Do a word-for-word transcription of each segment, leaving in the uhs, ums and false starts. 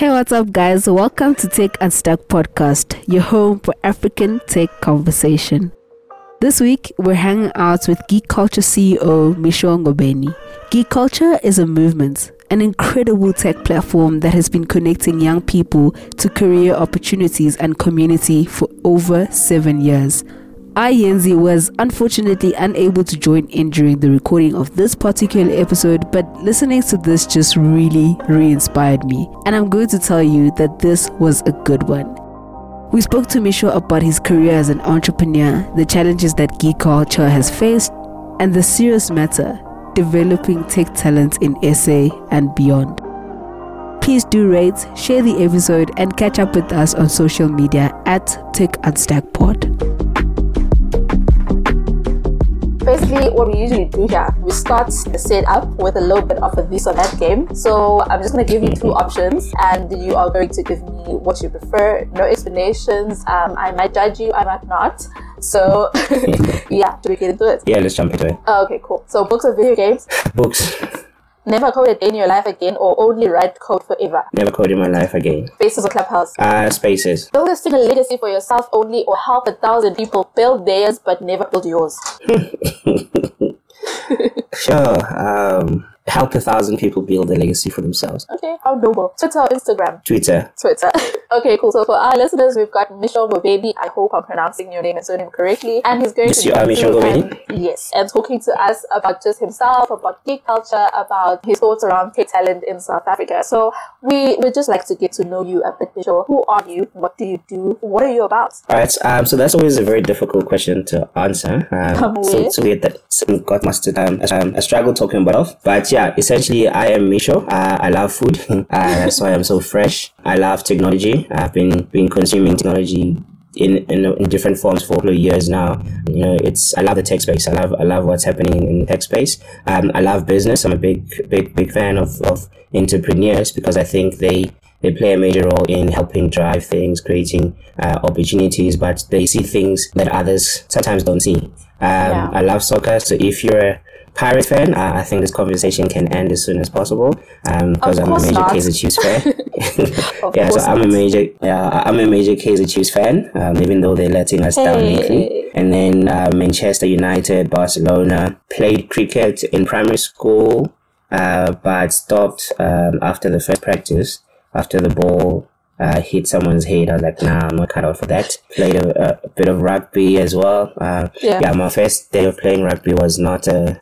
Hey, what's up, guys? Welcome to Tech Unstuck podcast, your home for African tech conversation. This week, we're hanging out with Geek Culture C E O Michonne Ngobeni. Geek Culture is a movement, an incredible tech platform that has been connecting young people to career opportunities and community for over seven years. I, Yenzi, was unfortunately unable to join in during the recording of this particular episode, but listening to this just really re-inspired me. And I'm going to tell you that this was a good one. We spoke to Misho about his career as an entrepreneur, the challenges that Geek Culture has faced, and the serious matter, developing tech talent in S A and beyond. Please do rate, share the episode, and catch up with us on social media at Tech Unstack Pod. Firstly, what we usually do here, we start the setup with a little bit of a this or that game. So I'm just going to give you two options and you are going to give me what you prefer. No explanations. Um, I might judge you, I might not. So yeah, do we get into it? Yeah, let's jump into it. Okay, cool. So books or video games? Books. Never code a day in your life again, or only write code forever? Never code in my life again. Spaces or Clubhouse? Ah, uh, spaces. Build a single legacy for yourself only, or help a thousand people build theirs but never build yours? Sure. Um, help a thousand people build a legacy for themselves. Okay, how noble. Twitter or Instagram? Twitter. Twitter. Okay, cool. So for our listeners, we've got Misho Mubaby. I hope I'm pronouncing your name and surname correctly. And he's going yes, to you are Misho Mubaby. Yes, and talking to us about just himself, about geek culture, about his thoughts around tech talent in South Africa. So we would just like to get to know you a bit, Misho. Who are you? What do you do? What are you about? All right. Um. So that's always a very difficult question to answer. Um. um so, so we had that. So got my um, um I struggle talking about off, but yeah, essentially I am Misho. Uh, I love food. uh, that's why I'm so fresh. I love technology. I've been been consuming technology in, in in different forms for a couple of years now. You know, it's I love the tech space. I love I love what's happening in the tech space. Um, I love business. I'm a big big big fan of, of entrepreneurs because I think they they play a major role in helping drive things, creating uh, opportunities, but they see things that others sometimes don't see. Um, yeah. I love soccer. So if you're a Pirate fan, uh, I think this conversation can end as soon as possible um, because I'm a major Kaizer Chiefs fan. yeah, so I'm not. a major, uh, I'm a major Kaizer Chiefs fan, um, even though they're letting us hey. down lately. And then uh, Manchester United, Barcelona, played cricket in primary school, uh, but stopped um, after the first practice, after the ball uh, hit someone's head. I was like, nah, I'm not cut out for that. Played a, a bit of rugby as well. Uh, yeah. yeah, my first day of playing rugby was not a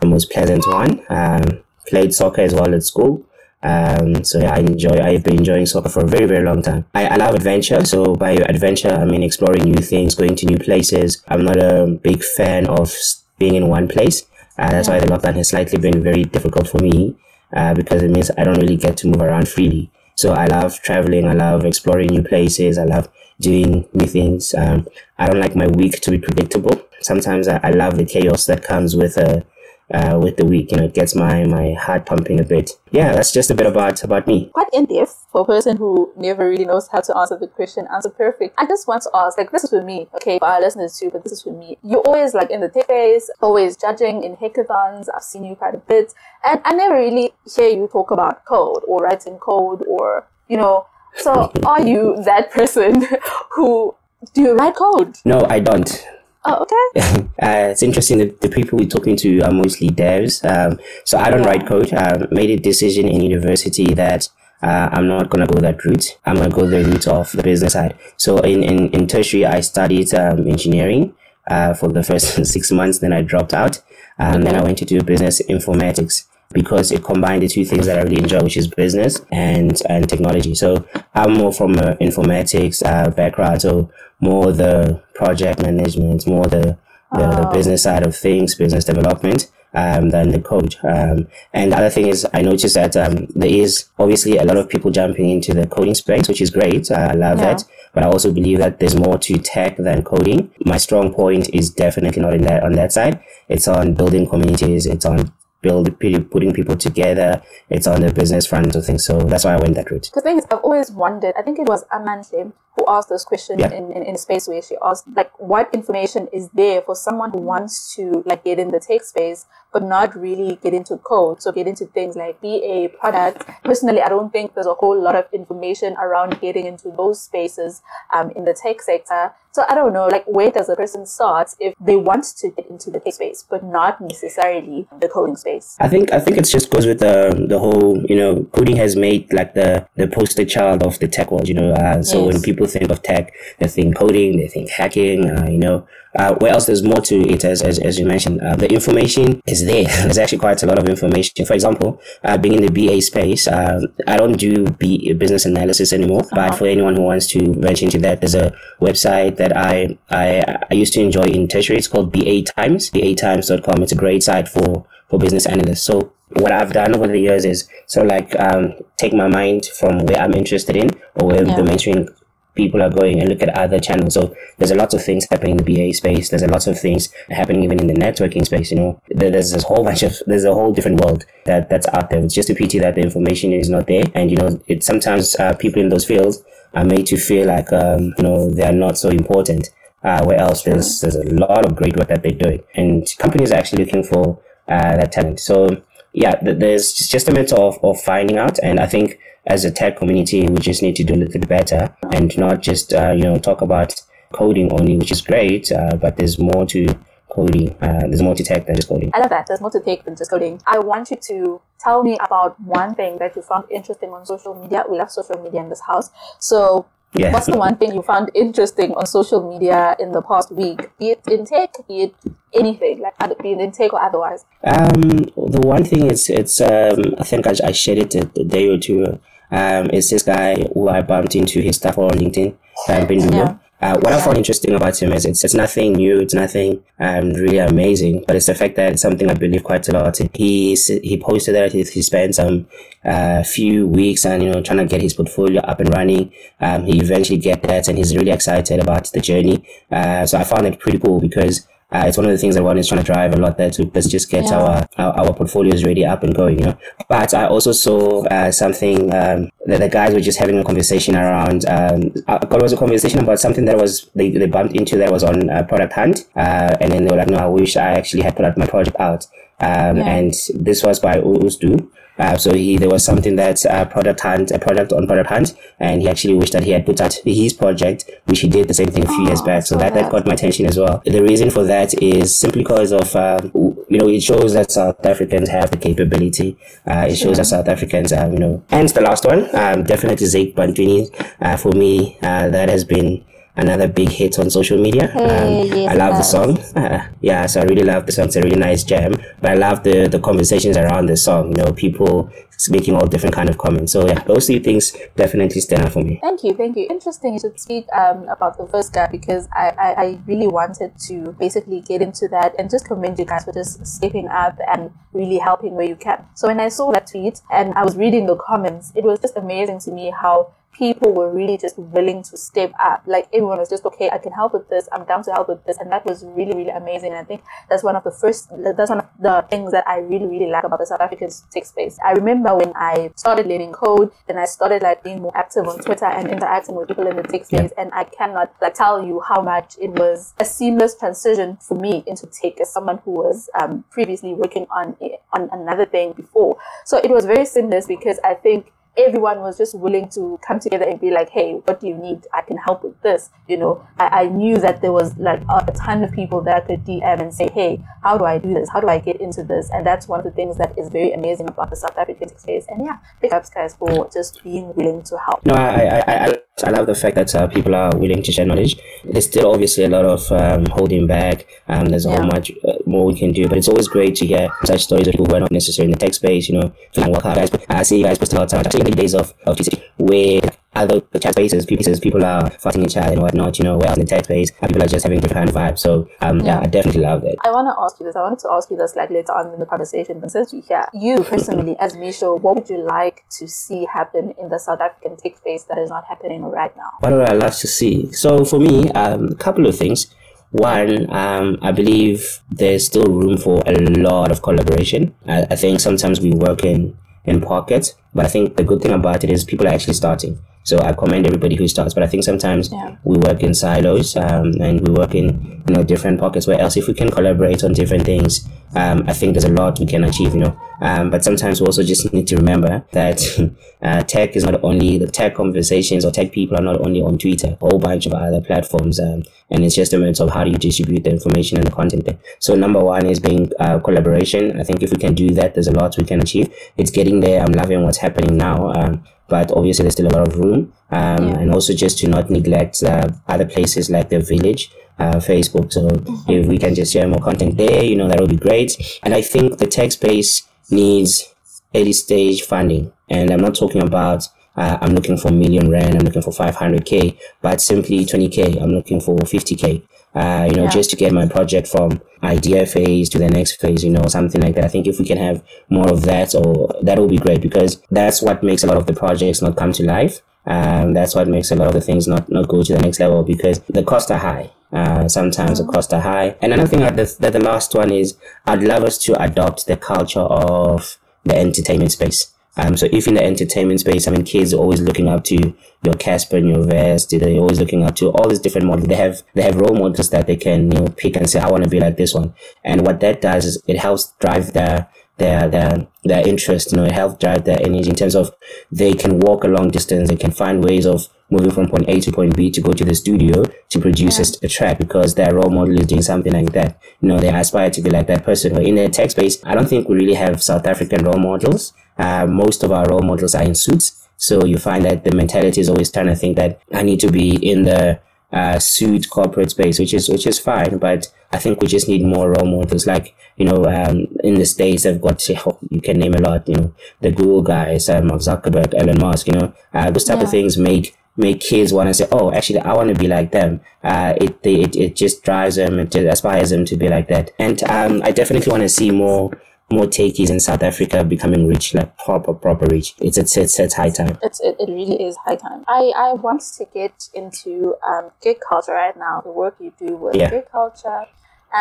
the most pleasant one. Um, played soccer as well at school. Um, so yeah, I enjoy, I've been enjoying soccer for a very, very long time. I, I love adventure. So by adventure, I mean exploring new things, going to new places. I'm not a big fan of being in one place. Uh, that's why the lockdown has slightly been very difficult for me uh, because it means I don't really get to move around freely. So I love traveling. I love exploring new places. I love doing new things. Um, I don't like my week to be predictable. Sometimes I, I love the chaos that comes with a Uh, with the week, you know, it gets my, my heart pumping a bit. Yeah, that's just a bit about, about me. Quite in depth for a person who never really knows how to answer the question, answer perfect. I just want to ask, like, this is for me, okay, for our listeners too, but this is for me. You're always like in the tech space, always judging in hackathons. I've seen you quite a bit, and I never really hear you talk about code or writing code or, you know, so are you that person who, do you write code? No, I don't. Oh, okay. uh, it's interesting that the people we're talking to are mostly devs. Um, so I don't yeah. write code. I made a decision in university that uh, I'm not going to go that route. I'm going to go the route of the business side. So in, in, in tertiary, I studied um, engineering uh, for the first six months. Then I dropped out. And then I went to do business informatics, because it combined the two things that I really enjoy, which is business and, and technology. So I'm more from an informatics uh, background, so more the project management, more the, the, oh. the business side of things, business development, um, than the code. Um, and the other thing is I noticed that um, there is obviously a lot of people jumping into the coding space, which is great. I love yeah. that. But I also believe that there's more to tech than coding. My strong point is definitely not in that, on that side. It's on building communities. It's on build putting people together. It's on the business front of things, so that's why I went that route. Because I've always wondered, I think it was Amante who asked this question yeah. in, in, in a space where she asked, like, what information is there for someone who wants to, like, get in the tech space, but not really get into code? So get into things like B A, product. Personally, I don't think there's a whole lot of information around getting into those spaces um, in the tech sector. So I don't know, like, where does a person start if they want to get into the tech space, but not necessarily the coding space? I think I think it's just goes with the the whole, you know, coding has made, like, the, the poster child of the tech world, you know. Uh, so yes. when people think of tech, they think coding, they think hacking, uh, you know. Uh, where else there's more to it, as as, as you mentioned. Uh, the information is there. There's actually quite a lot of information. For example, uh, being in the B A space, uh, I don't do B, business analysis anymore, uh-huh. but for anyone who wants to venture into that, there's a website that I, I, I used to enjoy in tertiary. It's called BATimes, B A Times dot com. It's a great site for, for business analysts. So what I've done over the years is sort of like um, take my mind from where I'm interested in or where yeah. the mentoring people are going and look at other channels. So there's a lot of things happening in the B A space. There's a lot of things happening even in the networking space. You know, there's a whole bunch of there's a whole different world that that's out there. It's just a pity that the information is not there. And you know, it sometimes uh, people in those fields are made to feel like um, you know, they are not so important. Uh, where else there's there's a lot of great work that they're doing, and companies are actually looking for uh, that talent. So yeah, there's just a matter of of finding out, and I think, as a tech community, we just need to do a little bit better and not just, uh, you know, talk about coding only, which is great, uh, but there's more to coding. Uh, there's more to tech than just coding. I love that. There's more to tech than just coding. I want you to tell me about one thing that you found interesting on social media. We love social media in this house. So yeah. what's the one thing you found interesting on social media in the past week, be it in tech, be it anything, like be it in tech or otherwise? Um, the one thing is, it's um, I think I, I shared it a, a day or two. Um, it's this guy who I bumped into his stuff on LinkedIn, uh, Ben yeah. uh, What I found interesting about him is it's, it's nothing new, it's nothing um, really amazing, but it's the fact that it's something I believe quite a lot. He he posted that he, he spent some uh, few weeks and you know trying to get his portfolio up and running. Um, he eventually get that, and he's really excited about the journey. Uh, so I found it pretty cool because. Uh, it's one of the things that one is trying to drive a lot there to let's just get yeah. our, our our portfolios ready up and going, you know. But I also saw uh, something um, that the guys were just having a conversation around. Um, it was a conversation about something that was they, they bumped into that was on uh, Product Hunt, uh, and then they were like, "No, I wish I actually had put out my project out." Um, yeah. And this was by Oustu. Uh, so he, there was something that uh, Product Hunt, a product on Product Hunt, and he actually wished that he had put out his project, which he did the same thing a few oh, years back. So that, that caught my attention as well. The reason for that is simply because of, uh, you know, it shows that South Africans have the capability. Uh, it sure. shows that South Africans, um, you know. And the last one, um, definitely Zake Bantuini. Uh, for me, uh, that has been another big hit on social media. Hey, um, yes, I love yes. the song. Uh, yeah, so I really love the song. It's a really nice jam. But I love the, the conversations around the song. You know, people making all different kind of comments. So yeah, those three things definitely stand out for me. Thank you, thank you. Interesting you should speak um, about the first guy because I, I, I really wanted to basically get into that and just commend you guys for just stepping up and really helping where you can. So when I saw that tweet and I was reading the comments, it was just amazing to me how people were really just willing to step up. Like everyone was just, okay, I can help with this. I'm down to help with this. And that was really, really amazing. And I think that's one of the first, that's one of the things that I really, really like about the South African tech space. I remember when I started learning code, then I started like being more active on Twitter and interacting with people in the tech space. And I cannot like tell you how much it was a seamless transition for me into tech as someone who was um, previously working on on another thing before. So it was very seamless because I think everyone was just willing to come together and be like, hey, what do you need? I can help with this. You know, I, I knew that there was like a, a ton of people that I could D M and say, hey, how do I do this? How do I get into this? And that's one of the things that is very amazing about the South African space. And yeah, big ups guys for just being willing to help. No, I I, I, I love the fact that uh, people are willing to share knowledge. There's still obviously a lot of um, holding back. Um, there's a yeah. whole much uh, more we can do, but it's always great to hear such stories of people who are not necessarily in the tech space, you know, and work out guys. I see you guys post a lot of time. Days of, of G C, where other chat spaces, people, people are fighting each other and whatnot, you know, where else in the tech space, people are just having different kind of vibes. So, um, yeah. yeah, I definitely love that. I want to ask you this. I wanted to ask you this like later on in the conversation, but since we're here, you personally, as Misho, what would you like to see happen in the South African tech space that is not happening right now? What would I love to see? So, for me, um, a couple of things. One, um, I believe there's still room for a lot of collaboration. I, I think sometimes we work in in pockets, but I think the good thing about it is people are actually starting. So I commend everybody who starts, but I think sometimes yeah. we work in silos um, and we work in you know different pockets. Where else, if we can collaborate on different things, um, I think there's a lot we can achieve. You know, um, but sometimes we also just need to remember that uh, tech is not only the tech conversations or tech people are not only on Twitter, a whole bunch of other platforms, um, and it's just a matter of how do you distribute the information and the content there. So number one is being uh, collaboration. I think if we can do that, there's a lot we can achieve. It's getting there. I'm loving what's happening now. Um, But obviously, there's still a lot of room. Um, yeah. And also just to not neglect uh, other places like the village, uh, Facebook. So mm-hmm. if we can just share more content there, you know, that would be great. And I think the tech space needs early stage funding. And I'm not talking about Uh, I'm looking for million rand, I'm looking for five hundred K, but simply twenty K, I'm looking for fifty K, uh, you know, yeah. just to get my project from idea phase to the next phase, you know, something like that. I think if we can have more of that, or that will be great, because that's what makes a lot of the projects not come to life. Um, that's what makes a lot of the things not, not go to the next level, because the costs are high. Uh, sometimes the costs are high. And another thing that the, that the last one is, I'd love us to adopt the culture of the entertainment space. Um, so if in the entertainment space, I mean, kids are always looking up to your Casper and your Vest. They're always looking up to all these different models. They have they have role models that they can, you know, pick and say, I want to be like this one. And what that does is it helps drive their their their their interest. You know, it helps drive their energy in terms of they can walk a long distance. They can find ways of moving from point A to point B to go to the studio to produce yeah. a, a track, because their role model is doing something like that. You know, they aspire to be like that person. But in the tech space, I don't think we really have South African role models. Uh, most of our role models are in suits. So you find that the mentality is always trying to think that I need to be in the uh, suit corporate space, which is, which is fine. But I think we just need more role models. Like, you know, um, in the States, they've got, you can name a lot, you know, the Google guys, uh, Mark Zuckerberg, Elon Musk, you know, uh, those type yeah. of things make make kids want to say, oh, actually, I want to be like them. Uh, it, they, it it just drives them, it aspires them to be like that. And um, I definitely want to see more more techies in South Africa becoming rich, like proper, proper rich. It's it's it's, it's high time. It's, it, it really is high time. I, I want to get into um, gig culture right now, the work you do with yeah. gig culture.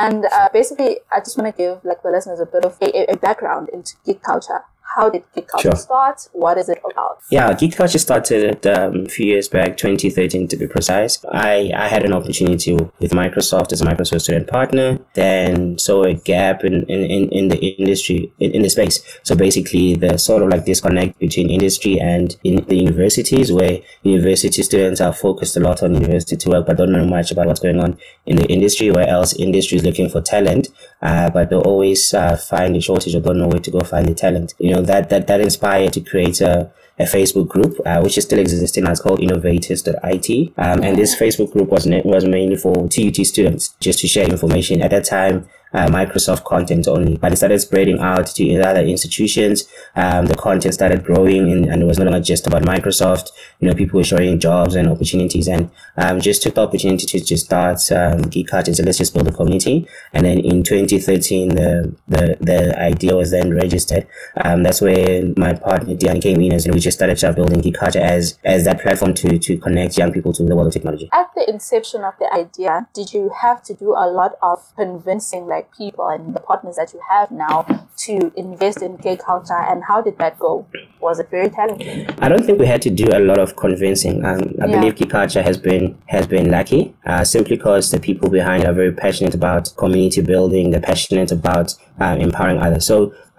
And uh, basically, I just want to give like the listeners a bit of a, a background into gig culture. How did Geek Culture sure. start? What is it about? Yeah, Geek Culture started um, a few years back, twenty thirteen to be precise. I, I had an opportunity with Microsoft as a Microsoft student partner, then saw a gap in, in, in the industry, in, in the space. So basically, the sort of like disconnect between industry and in the universities, where university students are focused a lot on university work, but don't know much about what's going on in the industry, where else industry is looking for talent, uh, but they'll always uh, find a shortage or don't know where to go find the talent. You know, that that that inspired to create a, a Facebook group, uh, which is still existing. It's called innovators dot I T. Um, and this Facebook group was ne- was mainly for T U T students, just to share information. At that time, uh, Microsoft content only, but it started spreading out to other institutions. Um, the content started growing, and, and it was not just about Microsoft. You know, people were showing jobs and opportunities, and um, just took the opportunity to just start um, Geek Culture. So let's just build a community. And then in twenty thirteen, the the, the idea was then registered. Um, that's where my partner Diane came in, and you know, we just started building Geek Culture as as that platform to to connect young people to the world of technology. At the inception of the idea, did you have to do a lot of convincing, like, people and the partners that you have now to invest in gay culture? And how did that go? Was it very challenging? I don't think we had to do a lot of convincing. Um, I yeah. believe gay culture has been has been lucky, uh, simply because the people behind are very passionate about community building. They're passionate about uh, empowering others. So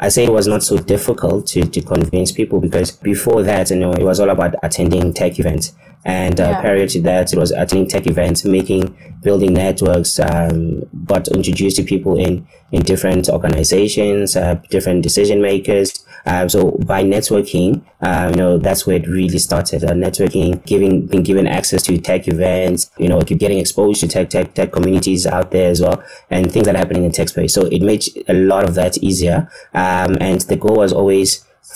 I say it was not so difficult to, to convince people, because before that, you know, it was all about attending tech events. And uh, yeah. prior to that, it was attending tech events, making, building networks, um, but introducing people in, in different organizations, uh, different decision makers. Um, so by networking, um, you know, that's where it really started. Uh, networking, giving, being given access to tech events, you know, getting exposed to tech, tech, tech communities out there as well, and things that are happening in tech space. So it made a lot of that easier. Um, Um, and the goal was always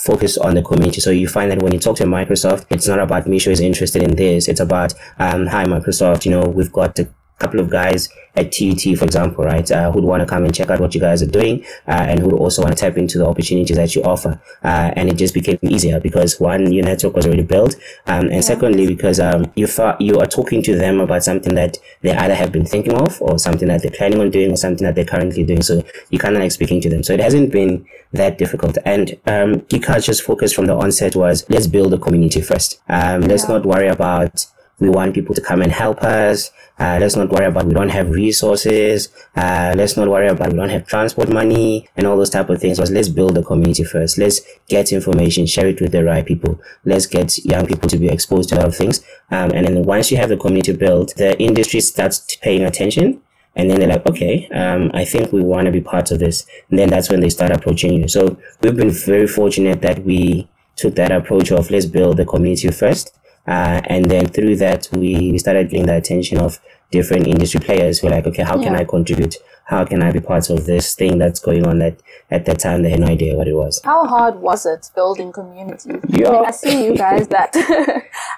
focused on the community. So you find that when you talk to Microsoft, it's not about Misho is interested in this. It's about, um, hi, Microsoft, you know, we've got the couple of guys at T U T, for example, right, uh, who'd want to come and check out what you guys are doing, uh, and who'd also want to tap into the opportunities that you offer. Uh, and it just became easier because, one, your network was already built, um, and yeah. secondly, because um, you fa- you are talking to them about something that they either have been thinking of or something that they're planning on doing or something that they're currently doing. So you're kind of like speaking to them. So it hasn't been that difficult. And um, Geek Culture's focus from the onset was, let's build a community first. Um, yeah. Let's not worry about... We want people to come and help us. Uh, let's not worry about we don't have resources. Uh, let's not worry about we don't have transport money and all those type of things. So let's build a community first. Let's get information, share it with the right people. Let's get young people to be exposed to a lot of things. Um, and then once you have the community built, the industry starts paying attention. And then they're like, okay, um, I think we want to be part of this. And then that's when they start approaching you. So we've been very fortunate that we took that approach of let's build the community first. Uh, and then through that, we started getting the attention of different industry players who were like, okay, how yeah. can I contribute? How can I be part of this thing that's going on that at that time they had no idea what it was? How hard was it building community? Yeah. I mean, I see you guys that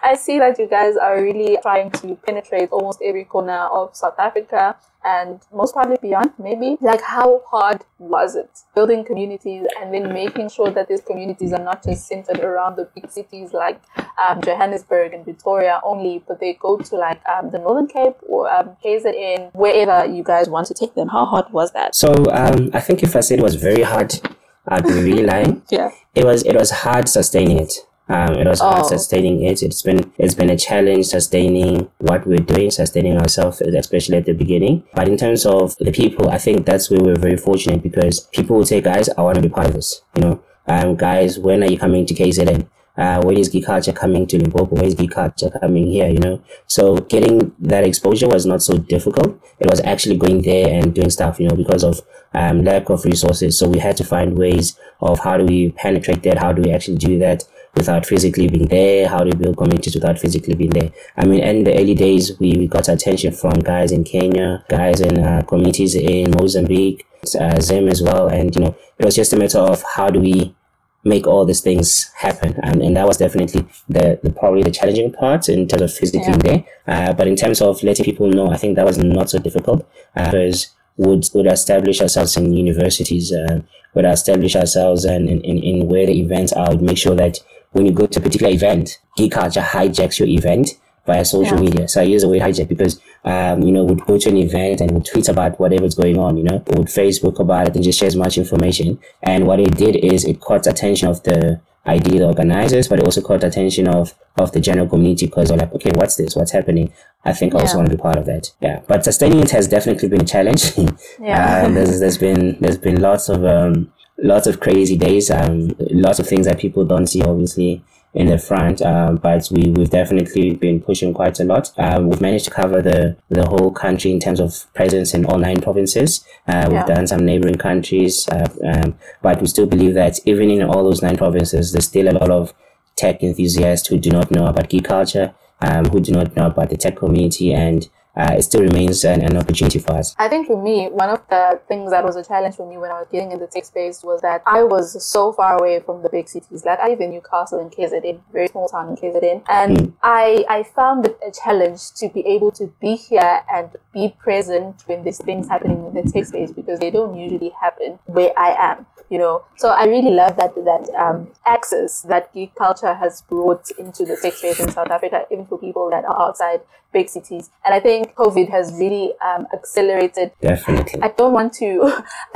I see that you guys are really trying to penetrate almost every corner of South Africa and most probably beyond, maybe. Like, how hard was it building communities and then making sure that these communities are not just centered around the big cities like um, Johannesburg and Pretoria only, but they go to like um, the Northern Cape or um, K Z N, wherever you guys want to take them? How hard was that? So um, I think if I said it was very hard, I'd be really lying. Yeah. It was it was hard sustaining it. Um, it was oh. hard sustaining it. It's been it's been a challenge sustaining what we're doing, sustaining ourselves, especially at the beginning. But in terms of the people, I think that's where we're very fortunate because people will say, guys, I want to be part of this. You know, um, guys, when are you coming to K Z N? Uh, when is Geek Culture coming to Limpopo? When is Geek Culture coming here, you know? So getting that exposure was not so difficult. It was actually going there and doing stuff, you know, because of um, lack of resources. So we had to find ways of how do we penetrate that? How do we actually do that without physically being there? How do we build communities without physically being there? I mean, in the early days, we, we got attention from guys in Kenya, guys in uh, communities in Mozambique, uh, Zim as well. And, you know, it was just a matter of how do we make all these things happen, and, and that was definitely the, the probably the challenging part in terms of physically yeah. there. Uh, but in terms of letting people know, I think that was not so difficult uh, because would would establish ourselves in universities, uh, would establish ourselves and in, in, in where the events are. Would make sure that when you go to a particular event, Geek Culture hijacks your event via social yeah. media. So I use the word hijack because, um, you know, we'd go to an event and we'd tweet about whatever's going on, you know, we'd Facebook about it and just share as much information. And what it did is it caught attention of the idea, the organizers, but it also caught attention of, of the general community because they're like, okay, what's this? What's happening? I think yeah. I also want to be part of that. Yeah. But sustaining it has definitely been a challenge. yeah. um, there's, there's been, there's been lots of, um, lots of crazy days, um, lots of things that people don't see, obviously, in the front, um, but we, we've definitely been pushing quite a lot. Um, we've managed to cover the, the whole country in terms of presence in all nine provinces. Uh, we've yeah. done some neighboring countries, uh, um, but we still believe that even in all those nine provinces, there's still a lot of tech enthusiasts who do not know about Geek Culture, um, who do not know about the tech community, and Uh, it still remains an, an opportunity for us. I think for me, one of the things that was a challenge for me when I was getting in the tech space was that I was so far away from the big cities. Like I live in Newcastle in K Z N, very small town in K Z N. And mm. I, I found it a challenge to be able to be here and be present when these things happening in the tech space because they don't usually happen where I am, you know. So I really love that that um, access that Geek Culture has brought into the tech space in South Africa, even for people that are outside big cities. And I think COVID has really um, accelerated. Definitely. I don't want to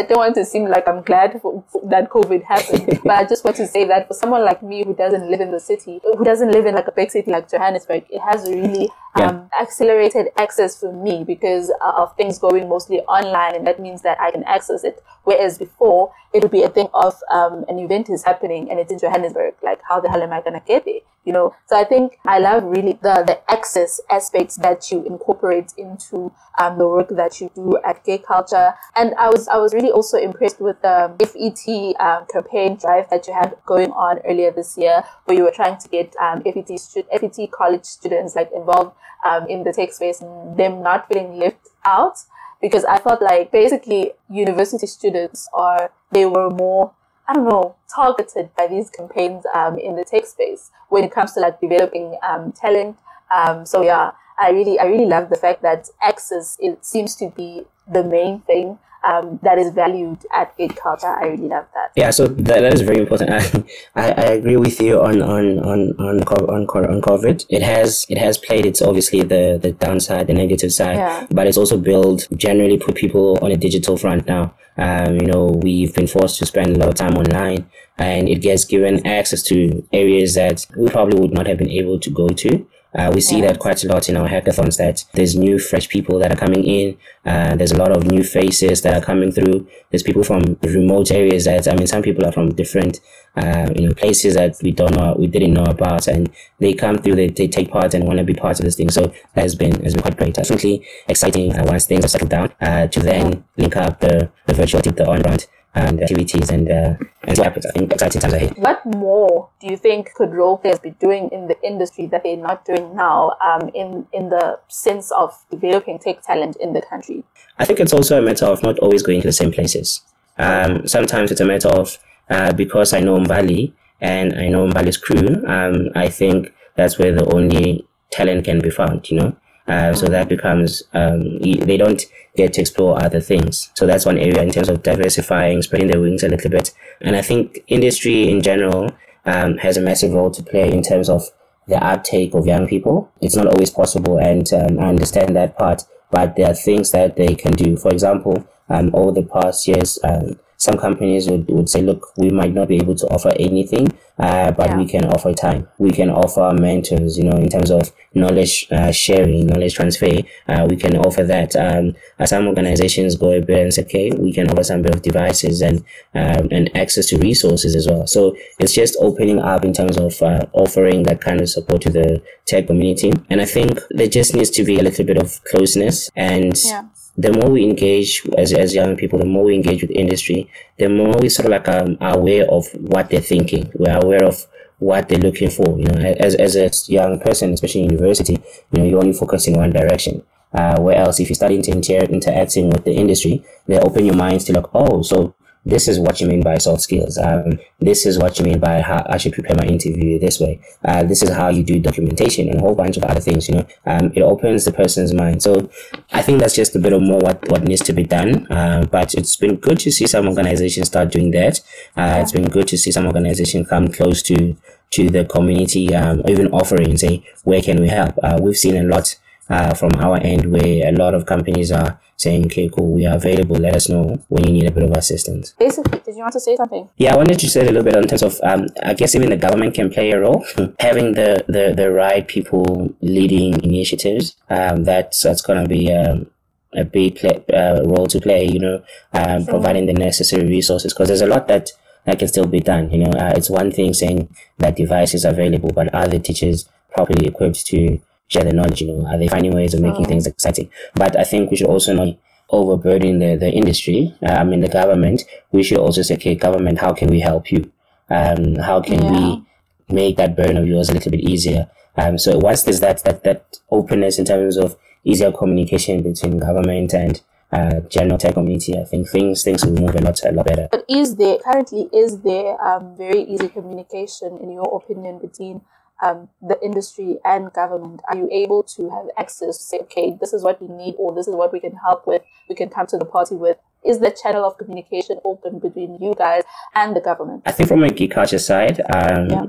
I don't want to seem like I'm glad for, for that COVID happened, but I just want to say that for someone like me who doesn't live in the city, who doesn't live in like a big city like Johannesburg, it has really yeah. um, accelerated access for me because uh, of things going mostly online, and that means that I can access it. Whereas before, it would be a thing of um, an event is happening and it's in Johannesburg. Like, how the hell am I going to get there? You know, so I think I love really the, the access aspects that you incorporate into um, the work that you do at Geek Culture. And I was I was really also impressed with the F E T um, campaign drive that you had going on earlier this year, where you were trying to get um, F E T, stu- F E T college students like involved um, in the tech space and them not feeling left out. Because I felt like basically university students are, they were more, I don't know, targeted by these campaigns um, in the tech space when it comes to like developing um, talent. Um, so yeah, I really, I really love the fact that access, it seems to be the main thing um, that is valued at Geek Culture. I really love that. Yeah, so that, that is very important. I, I, I agree with you on on on on on on COVID. It has it has played. It's obviously the, the downside, the negative side, yeah. But it's also built generally put people on a digital front now. Um, you know, we've been forced to spend a lot of time online, and it gets given access to areas that we probably would not have been able to go to. Uh, we see yeah. that quite a lot in our hackathons, that there's new fresh people that are coming in. Uh, there's a lot of new faces that are coming through. There's people from remote areas that, I mean, some people are from different uh, you know, places that we don't know, we didn't know about, and they come through, they, they take part and want to be part of this thing. So that has been, has been quite great. Absolutely exciting uh, once things are settled down uh, to then link up the, the virtual team, the on-ground and activities and uh, and I think exciting times ahead. What more do you think could role players be doing in the industry that they're not doing now? Um, in in the sense of developing tech talent in the country, I think it's also a matter of not always going to the same places. Um, sometimes it's a matter of uh, because I know Mbali and I know Mbali's crew. Um, I think that's where the only talent can be found. You know. Uh, so that becomes, um, they don't get to explore other things. So that's one area in terms of diversifying, spreading their wings a little bit. And I think industry in general um, has a massive role to play in terms of the uptake of young people. It's not always possible, and um, I understand that part, but there are things that they can do. For example, um, over the past years, um, some companies would, would say, look, we might not be able to offer anything, uh, but yeah. we can offer time. We can offer mentors, you know, in terms of knowledge uh, sharing, knowledge transfer. Uh, we can offer that. Um, some organizations go a bit and say, okay, we can offer some bit of devices and um, and access to resources as well. So it's just opening up in terms of uh, offering that kind of support to the tech community. And I think there just needs to be a little bit of closeness. And yeah. the more we engage as as young people, the more we engage with industry, the more we sort of like um, are aware of what they're thinking. We're aware of what they're looking for. You know, as as a young person, especially in university, you know, you're only focusing in one direction. Uh, where else, if you start inter- inter- interacting with the industry, they open your minds to like, oh, so this is what you mean by soft skills. Um, this is what you mean by how I should prepare my interview this way. Uh, this is how you do documentation and a whole bunch of other things, you know. Um, it opens the person's mind. So I think that's just a bit of more what, what needs to be done. Uh, but it's been good to see some organizations start doing that. Uh, it's been good to see some organizations come close to, to the community, um, or even offering, say, where can we help? Uh, we've seen a lot. Uh, from our end, where a lot of companies are saying, okay, cool, we are available. Let us know when you need a bit of assistance. Basically, did you want to say something? Yeah, I wanted to say a little bit in terms of, um, I guess even the government can play a role. Having the, the, the right people leading initiatives, um, that's, that's going to be um, a big play, uh, role to play, you know, um, sure. providing the necessary resources, because there's a lot that, that can still be done. You know, uh, it's one thing saying that device is available, but are the teachers properly equipped to share the knowledge? You know, are they finding ways of making oh. things exciting? But I think we should also not overburden the, the industry. Uh, I mean, the government, we should also say, okay, government, how can we help you? Um, how can yeah. we make that burden of yours a little bit easier? Um, so once there's that, that, that openness in terms of easier communication between government and uh, general tech community, I think things, things will move a lot, a lot better. But is there, currently, is there um, very easy communication, in your opinion, between Um, the industry and government? Are you able to have access to say, okay, this is what we need, or this is what we can help with, we can come to the party with? Is the channel of communication open between you guys and the government? I think from a Geek Culture side, um, yeah.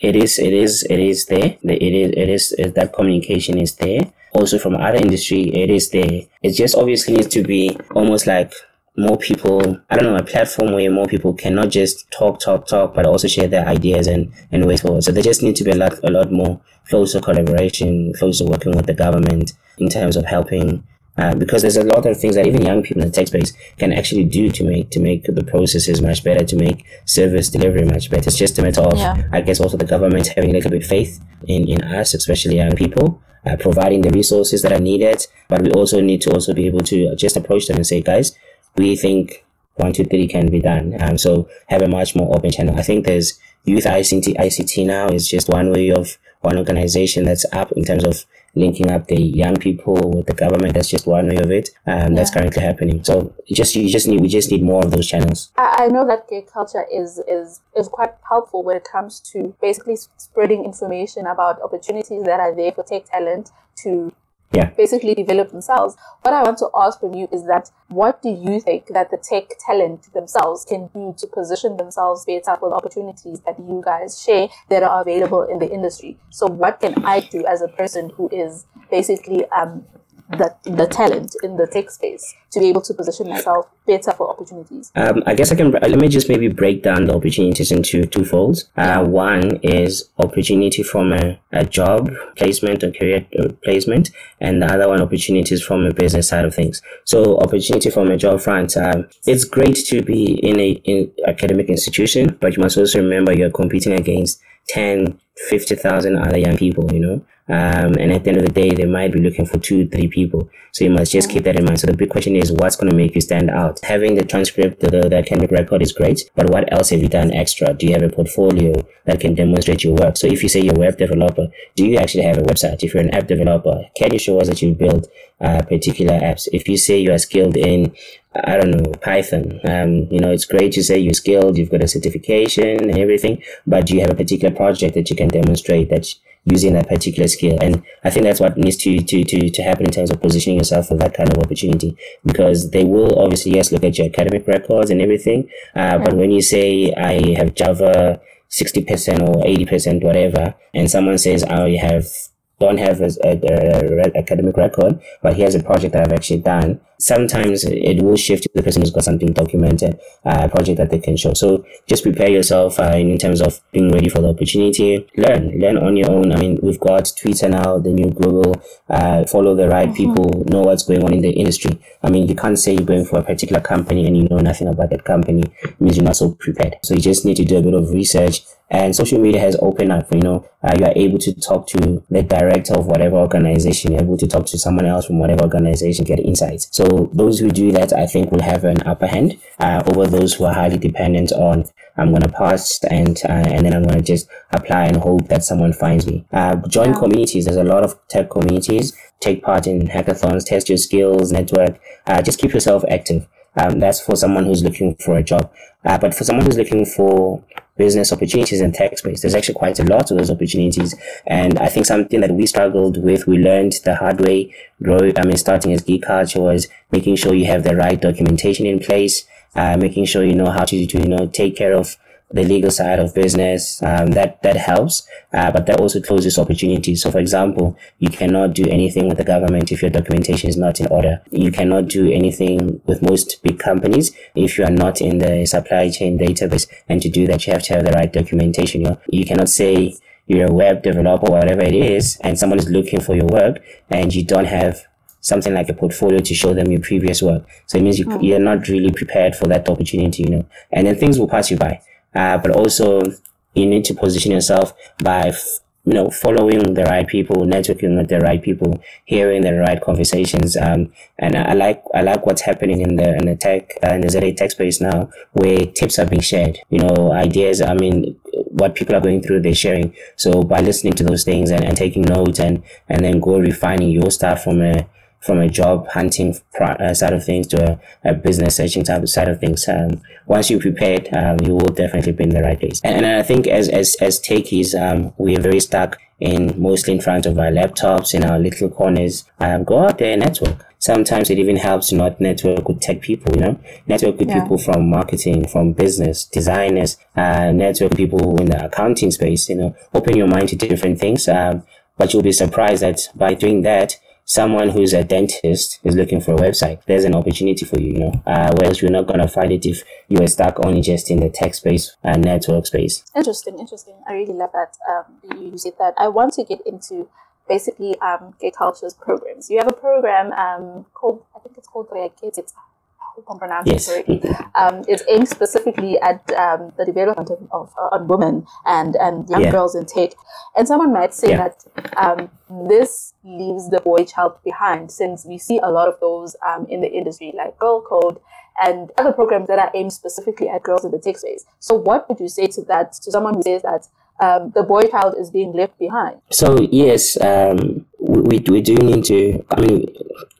it is, it is, it is there. It is, it is, it, that communication is there. Also from other industry, it is there. It just obviously needs to be almost like more people, I don't know, a platform where more people cannot just talk, talk, talk, but also share their ideas and, and ways forward. So there just needs to be a lot, a lot more closer collaboration, closer working with the government in terms of helping, uh, because there's a lot of things that even young people in the tech space can actually do to make, to make the processes much better, to make service delivery much better. It's just a matter of, yeah. I guess, also the government having a little bit of faith in, in us, especially young people. Uh, providing the resources that are needed, but we also need to also be able to just approach them and say, guys, we think one, two, three can be done. Um, so have a much more open channel. I think there's Youth I C T. I C T now is just one way of one organization that's up in terms of linking up the young people with the government. That's just one way of it. Um, yeah. That's currently happening. So you just you just need we just need more of those channels. I, I know that Geek Culture is is is quite helpful when it comes to basically spreading information about opportunities that are there for tech talent to yeah. basically develop themselves. What I want to ask from you is that what do you think that the tech talent themselves can do to position themselves better for the opportunities that you guys share that are available in the industry? So what can I do as a person who is basically um, the, the talent in the tech space to be able to position myself better for opportunities? Um, I guess I can, let me just maybe break down the opportunities into two folds. Uh, one is opportunity from a, a job placement or career placement, and the other one, opportunities from a business side of things. So opportunity from a job front, um, it's great to be in a in academic institution, but you must also remember you're competing against ten, fifty thousand other young people, you know, um, and at the end of the day, they might be looking for two, three people. So you must just keep that in mind. So the big question is, what's going to make you stand out? Having the transcript, the, the academic record is great, but what else have you done extra? Do you have a portfolio that can demonstrate your work? So if you say you're a web developer, do you actually have a website? If you're an app developer, can you show us that you built uh, particular apps? If you say you are skilled in, I don't know, Python, um, you know, it's great to say you're skilled, you've got a certification and everything, but do you have a particular project that you can demonstrate that using that particular skill? And I think that's what needs to, to, to, to happen in terms of positioning yourself for that kind of opportunity, because they will obviously, yes, look at your academic records and everything. Uh, yeah. But when you say, I have Java sixty percent or eighty percent, whatever, and someone says, I have don't have an academic record, but here's a project that I've actually done. Sometimes it will shift to the person who's got something documented, a uh, project that they can show. So just prepare yourself uh, in terms of being ready for the opportunity. Learn, learn on your own. I mean, we've got Twitter now, the new Google, uh, follow the right mm-hmm. people, know what's going on in the industry. I mean, you can't say you're going for a particular company and you know nothing about that company. It means you're not so prepared. So you just need to do a bit of research. And social media has opened up, you know, uh, you are able to talk to the director of whatever organization, you're able to talk to someone else from whatever organization, get insights. So those who do that, I think, will have an upper hand uh, over those who are highly dependent on, I'm going to pass and uh, and then I'm going to just apply and hope that someone finds me. Uh, join yeah. communities. There's a lot of tech communities. Take part in hackathons, test your skills, network. Uh, just keep yourself active. Um, that's for someone who's looking for a job. Uh, but for someone who's looking for business opportunities in tech space, there's actually quite a lot of those opportunities. And I think something that we struggled with, we learned the hard way, growing, I mean, starting as Geek Culture, was making sure you have the right documentation in place, uh, making sure you know how to, to, you know, take care of the legal side of business. Um, that, that helps, uh, but that also closes opportunities. So for example, you cannot do anything with the government if your documentation is not in order. You cannot do anything with most big companies if you are not in the supply chain database. And to do that, you have to have the right documentation. You know, you cannot say you're a web developer, whatever it is, and someone is looking for your work and you don't have something like a portfolio to show them your previous work. So it means you, you're not really prepared for that opportunity, you know, and then things will pass you by. Uh, but also you need to position yourself by, f- you know, following the right people, networking with the right people, hearing the right conversations. Um, and I, I like, I like what's happening in the, in the tech, uh, in the Z A tech space now, where tips are being shared, you know, ideas. I mean, what people are going through, they're sharing. So by listening to those things and, and taking notes and, and then go refining your stuff from a, from a job hunting side of things to a, a business searching type of side of things. Um, once you're prepared, um, you will definitely be in the right place. And, and I think as, as, as techies, um, we are very stuck in mostly in front of our laptops, in our little corners. Um, go out there and network. Sometimes it even helps to not network with tech people, you know, network with yeah. people from marketing, from business, designers, uh, network with people in the accounting space, you know, open your mind to different things. Um, but you'll be surprised that by doing that, someone who's a dentist is looking for a website. There's an opportunity for you, you know, uh, whereas you're not going to find it if you are stuck only just in the tech space and network space. Interesting, interesting. I really love that um, you said that. I want to get into basically um, Geek Culture's programs. You have a program um, called, I think it's called Reaget. I'm pronouncing yes. it correctly. Um, it's aimed specifically at um, the development of, of uh, on women and, and young yeah. girls in tech. And someone might say yeah. that um, this leaves the boy child behind, since we see a lot of those um, in the industry, like Girl Code and other programs that are aimed specifically at girls in the tech space. So what would you say to that, to someone who says that um, the boy child is being left behind? So yes, um, we, we do need to, I mean,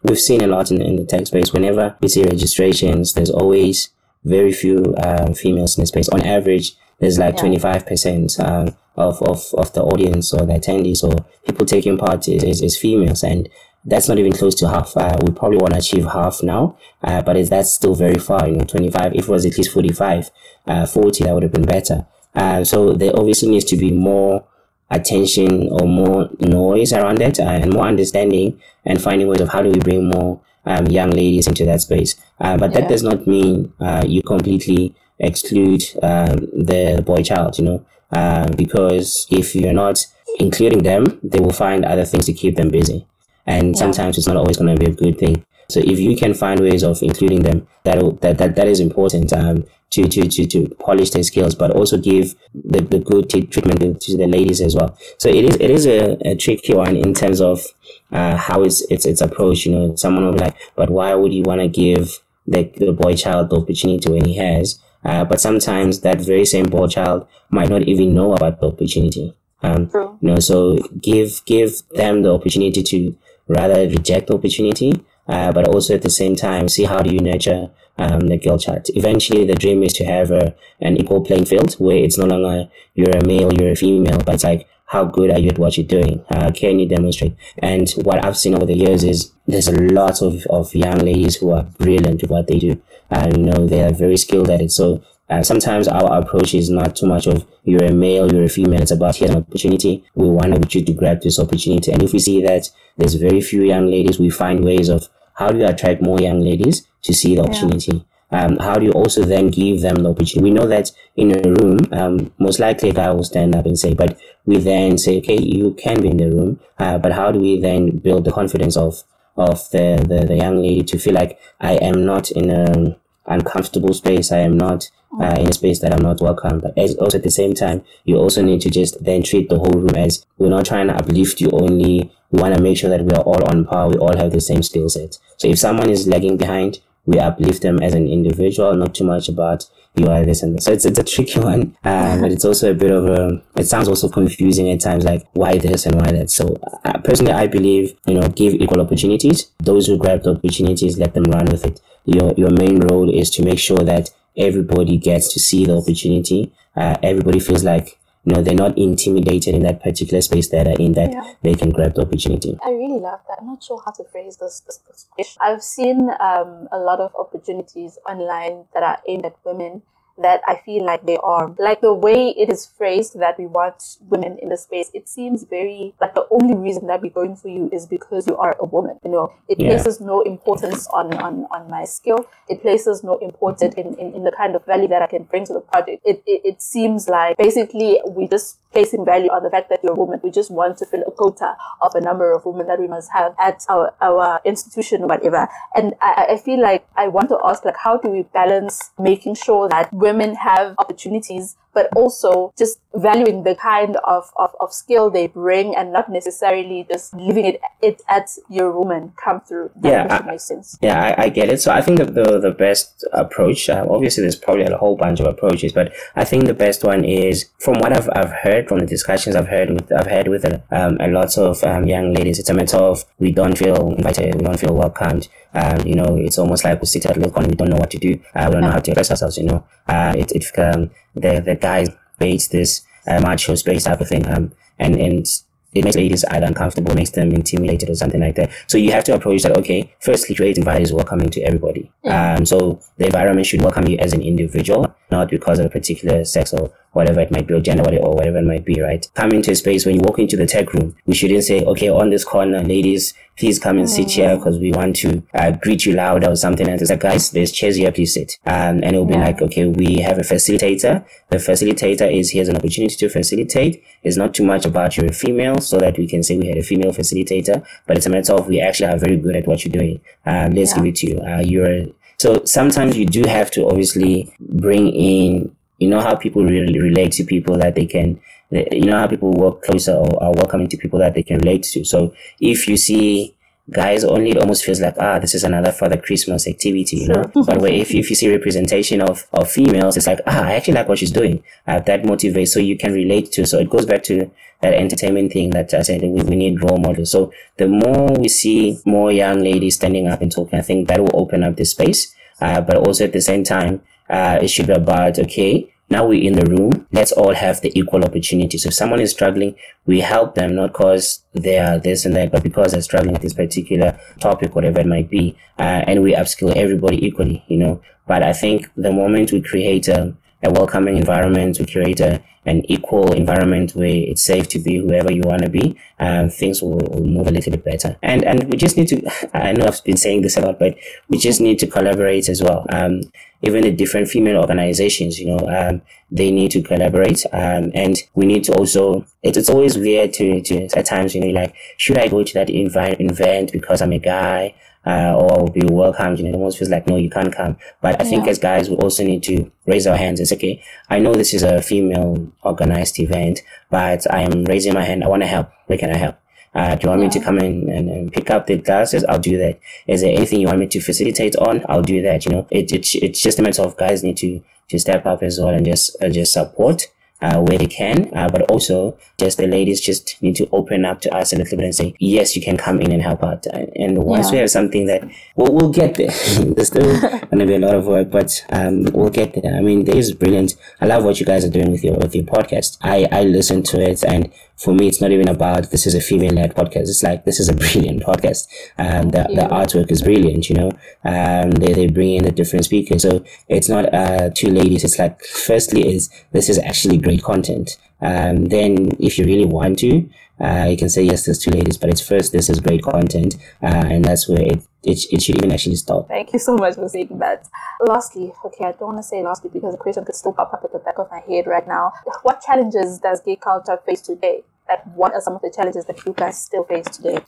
we've seen a lot in the, in the tech space. Whenever we see registrations, there's always very few uh, females in the space. On average, there's like yeah. twenty-five percent um, of, of, of the audience or the attendees or people taking part is, is, is females. And that's not even close to half. Uh, we probably want to achieve half now, uh, but is that still very far? You know, twenty-five, if it was at least forty-five, uh, forty, that would have been better. Uh, so there obviously needs to be more attention or more noise around it, uh, and more understanding and finding ways of how do we bring more um, young ladies into that space. Uh, but yeah. that does not mean uh, you completely exclude um, the boy child, you know, uh, because if you're not including them, they will find other things to keep them busy. And yeah. sometimes it's not always going to be a good thing. So if you can find ways of including them, that that that, that is important um, to, to, to, to polish their skills, but also give the, the good t- treatment to the ladies as well. So it is it is a, a tricky one in terms of uh, how it's, it's it's approached. You know, someone will be like, but why would you want to give the, the boy child the opportunity when he has? Uh, but sometimes that very same boy child might not even know about the opportunity. Um, True. You know, so give give them the opportunity to rather reject the opportunity. Uh, but also at the same time, see how do you nurture um, the girl child. Eventually, the dream is to have a, an equal playing field where it's no longer you're a male, you're a female, but it's like, how good are you at what you're doing? Uh, can you demonstrate? And what I've seen over the years is there's a lot of, of young ladies who are brilliant at what they do. I know they are very skilled at it. So uh, sometimes our approach is not too much of you're a male, you're a female. It's about here's an opportunity. We want you to grab this opportunity. And if we see that there's very few young ladies, we find ways of how do you attract more young ladies to see the opportunity? Yeah. Um, how do you also then give them the opportunity? We know that in a room, um, most likely a guy will stand up and say, but we then say, okay, you can be in the room, uh, but how do we then build the confidence of of the, the, the young lady to feel like I am not in an uncomfortable space, I am not uh, in a space that I'm not welcome. But as, also at the same time, you also need to just then treat the whole room as we're not trying to uplift you only. We want to make sure that we are all on par. We all have the same skill set. So if someone is lagging behind, we uplift them as an individual, not too much about you are this and this. So it's, it's a tricky one, uh, but it's also a bit of a, it sounds also confusing at times, like why this and why that. So uh, personally, I believe, you know, give equal opportunities. Those who grab the opportunities, let them run with it. Your, your main role is to make sure that everybody gets to see the opportunity. Uh, everybody feels like, no, they're not intimidated in that particular space that are in that yeah. they can grab the opportunity. I really love that. I'm not sure how to phrase this, this, this question. I've seen um, a lot of opportunities online that are aimed at women that I feel like they are. Like the way it is phrased that we want women in the space, it seems very, like the only reason that we're going for you is because you are a woman. You know, it yeah. places no importance on, on, on my skill. It places no importance in, in, in the kind of value that I can bring to the project. It, it, it seems like basically we just placing value on the fact that you're a woman. We just want to fill a quota of a number of women that we must have at our, our institution or whatever. And I, I feel like I want to ask, like, how do we balance making sure that women have opportunities, but also just valuing the kind of, of, of skill they bring and not necessarily just leaving it, it at your woman come through. That yeah, I, makes sense. Yeah, I, I get it. So I think the, the, the best approach, uh, obviously there's probably a whole bunch of approaches, but I think the best one is, from what I've, I've heard, from the discussions I've heard with, I've had with a, um, a lot of um, young ladies, it's a matter of we don't feel invited, we don't feel welcomed. Um, you know, it's almost like we sit at a look on, we don't know what to do, uh, we don't know how to address ourselves, you know. Uh, it, it, um, the, the guys create this uh, macho space type of thing, um, and, and it makes ladies either uncomfortable, makes them intimidated or something like that. So you have to approach that, okay, firstly, create environment is welcoming to everybody. Yeah. Um, so the environment should welcome you as an individual, not because of a particular sex or whatever it might be, or gender or whatever it might be, right? Come into a space, when you walk into the tech room, we shouldn't say, okay, on this corner, ladies, please come and mm-hmm. sit here because we want to uh, greet you loud or something. And it's like, guys, there's chairs here, please sit. Um, and it'll be yeah. like, okay, we have a facilitator. The facilitator is, here's an opportunity to facilitate. It's not too much about you're a female, so that we can say we had a female facilitator, but it's a matter of we actually are very good at what you're doing. Um, let's yeah. give it to you. Uh, you're a, so sometimes you do have to obviously bring in, you know how people really relate to people that they can, you know how people work closer or are welcoming to people that they can relate to. So if you see guys only, it almost feels like, ah, this is another Father Christmas activity, you know. But where if, if you see representation of, of females, it's like, ah, I actually like what she's doing. Uh, that motivates, so you can relate to. So it goes back to that entertainment thing that I said, we, we need role models. So the more we see more young ladies standing up and talking, I think that will open up the space. Uh, but also at the same time, uh, it should be about, okay, now we're in the room. let's all have the equal opportunity. So if someone is struggling, we help them, not because they are this and that, but because they're struggling with this particular topic, whatever it might be. Uh, and we upskill everybody equally, you know. But I think the moment we create a, a welcoming environment, we create a, an equal environment where it's safe to be whoever you want to be, um, things will, will move a little bit better. And and we just need to, I know I've been saying this a lot, but we just need to collaborate as well. Um, even the different female organizations, you know, um, they need to collaborate. Um, and we need to also, it, it's always weird to, to, at times, you know, like, should I go to that invite, event because I'm a guy? Uh, or will be welcomed, you know, it almost feels like, no, you can't come. But I yeah. think as guys, we also need to raise our hands. It's okay. I know this is a female organized event, but I am raising my hand. I want to help. Where can I help? Uh, do you want yeah. me to come in and, and pick up the glasses? I'll do that. Is there anything you want me to facilitate on? I'll do that. You know, it, it it's just a matter of guys need to, to step up as well and just, uh, just support. Uh, where they can, uh, but also just the ladies just need to open up to us a little bit and say, yes, you can come in and help out. And, and once yeah. we have something that, we'll, we'll get there. There's still going to be a lot of work, but um, we'll get there. I mean, there is brilliant. I love what you guys are doing with your with your podcast. I, I listen to it, and for me, it's not even about this is a female-led podcast. It's like, this is a brilliant podcast. Um, the, the artwork is brilliant, you know. Um, they, they bring in the different speakers. So it's not uh, two ladies. It's like, firstly, is this is actually great content. Um, then if you really want to, uh, you can say, yes, there's two ladies, but it's first, this is great content. Uh, and that's where it, it, it should even actually stop. Thank you so much for saying that. Lastly, okay, I don't want to say lastly because the question could still pop up at the back of my head right now. What challenges does gay culture face today? Like, what are some of the challenges that you guys still face today?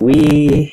we,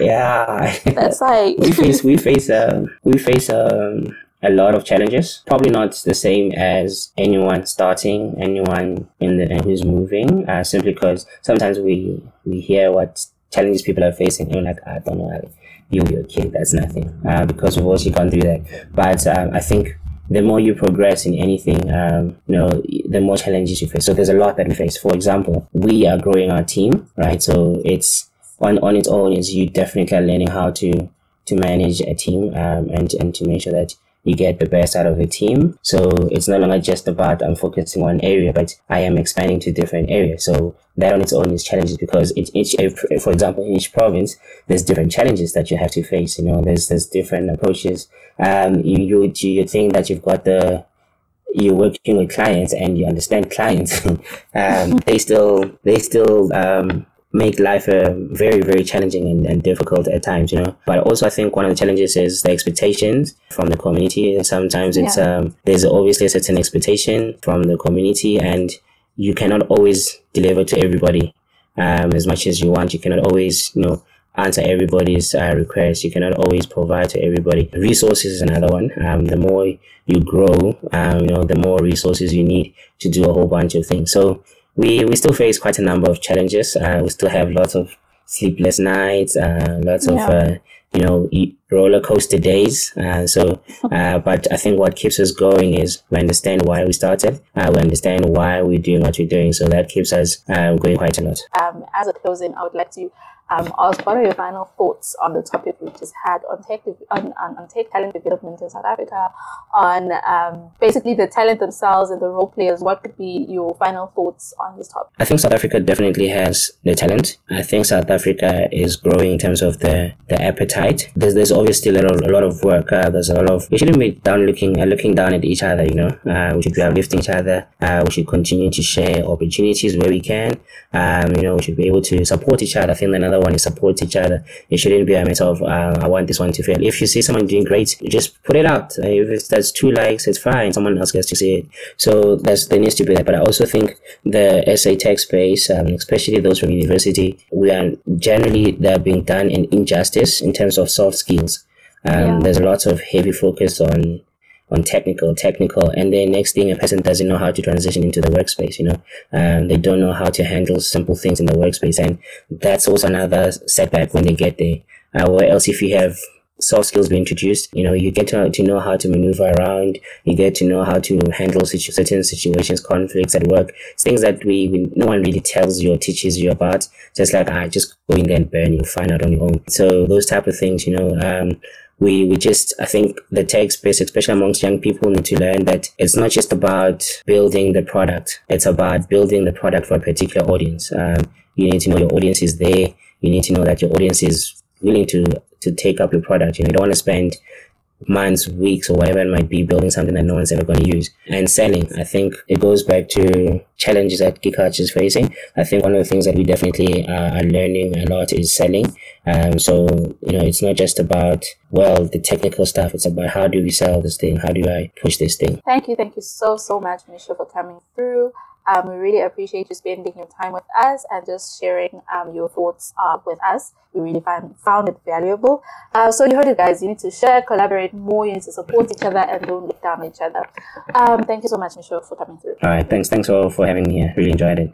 yeah. That's like... we face, we face, um, we face, um, a lot of challenges, probably not the same as anyone starting, anyone in the who's moving, uh, simply because sometimes we we hear what challenges people are facing and we're like, I don't know, you, you're a kid, that's nothing, uh, because we've also gone through that. But um, I think the more you progress in anything, um, you know, the more challenges you face. So there's a lot that we face. For example, we are growing our team, right? So it's on, on its own is you definitely are learning how to, to manage a team um, and, and to make sure that you get the best out of the team. So it's no longer just about I'm focusing on one area, but I am expanding to different areas. So that on its own is challenges because in each, for example, in each province, there's different challenges that you have to face. You know, there's there's different approaches. Um, you you you think that you've got the you're working with clients and you understand clients. um, they still they still um. make life uh, very, very challenging and, and difficult at times, you know. But also I think one of the challenges is the expectations from the community. And sometimes it's yeah. um there's obviously a certain expectation from the community and you cannot always deliver to everybody um as much as you want. You cannot always, you know, answer everybody's uh, requests. You cannot always provide to everybody. Resources is another one. Um, the more you grow, um, you know, the more resources you need to do a whole bunch of things. So We we still face quite a number of challenges. Uh, we still have lots of sleepless nights, uh, lots yeah. of uh, you know roller coaster days. Uh, so, uh, but I think what keeps us going is we understand why we started. Uh, we understand why we're doing what we're doing. So that keeps us uh, going quite a lot. Um, as a closing, I would like to um, ask what are your final thoughts on the topic we just had on tech on, on, on tech talent development in South Africa, on um, basically the talent themselves and the role players. What could be your final thoughts on this topic? I think South Africa definitely has the talent. I think South Africa is growing in terms of the, the appetite. There's there's obviously a lot of, a lot of work. Uh, there's a lot of we shouldn't be down looking uh, looking down at each other. You know, uh, we should be uplifting each other. Uh, we should continue to share opportunities where we can. Um, you know, we should be able to support each other. I think another one is support each other. It shouldn't be a matter of uh, I want this one to fail. If you see someone doing great, just put it out. If it's, that's two likes, it's fine. Someone else gets to see it. So that's there needs to be that. But I also think the S A tech space, um, especially those from university, we are generally they're being done an injustice in terms of soft skills. Um, yeah. There's a lot of heavy focus on. on technical, technical, and then next thing, a person doesn't know how to transition into the workspace, you know, um, they don't know how to handle simple things in the workspace, and that's also another setback when they get there, uh, or else if you have soft skills being introduced, you know, you get to, to know how to maneuver around, you get to know how to handle situ- certain situations, conflicts at work, things that we, we no one really tells you or teaches you about, just like, ah, just go in there and burn, you'll find out on your own, so those type of things, you know, um, we we just, I think the tech space, especially amongst young people, need to learn that it's not just about building the product. It's about building the product for a particular audience. Um, you need to know your audience is there. You need to know that your audience is willing to, to take up your product. You know, you don't want to spend months, weeks, or whatever it might be building something that no one's ever going to use. And selling, I think it goes back to challenges that Geek Culture is facing. I think one of the things that we definitely uh, are learning a lot is selling. Um, so, you know, it's not just about, well, the technical stuff. It's about how do we sell this thing? How do I push this thing? Thank you. Thank you so, so much, Misho, for coming through. Um, we really appreciate you spending your time with us and just sharing um, your thoughts uh, with us. We really find, found it valuable. Uh, so you heard it, guys. You need to share, collaborate more. You need to support each other and don't look down on each other. Um, thank you so much, Michonne, for coming through. All right. Thanks. Thanks all for having me here. Really enjoyed it.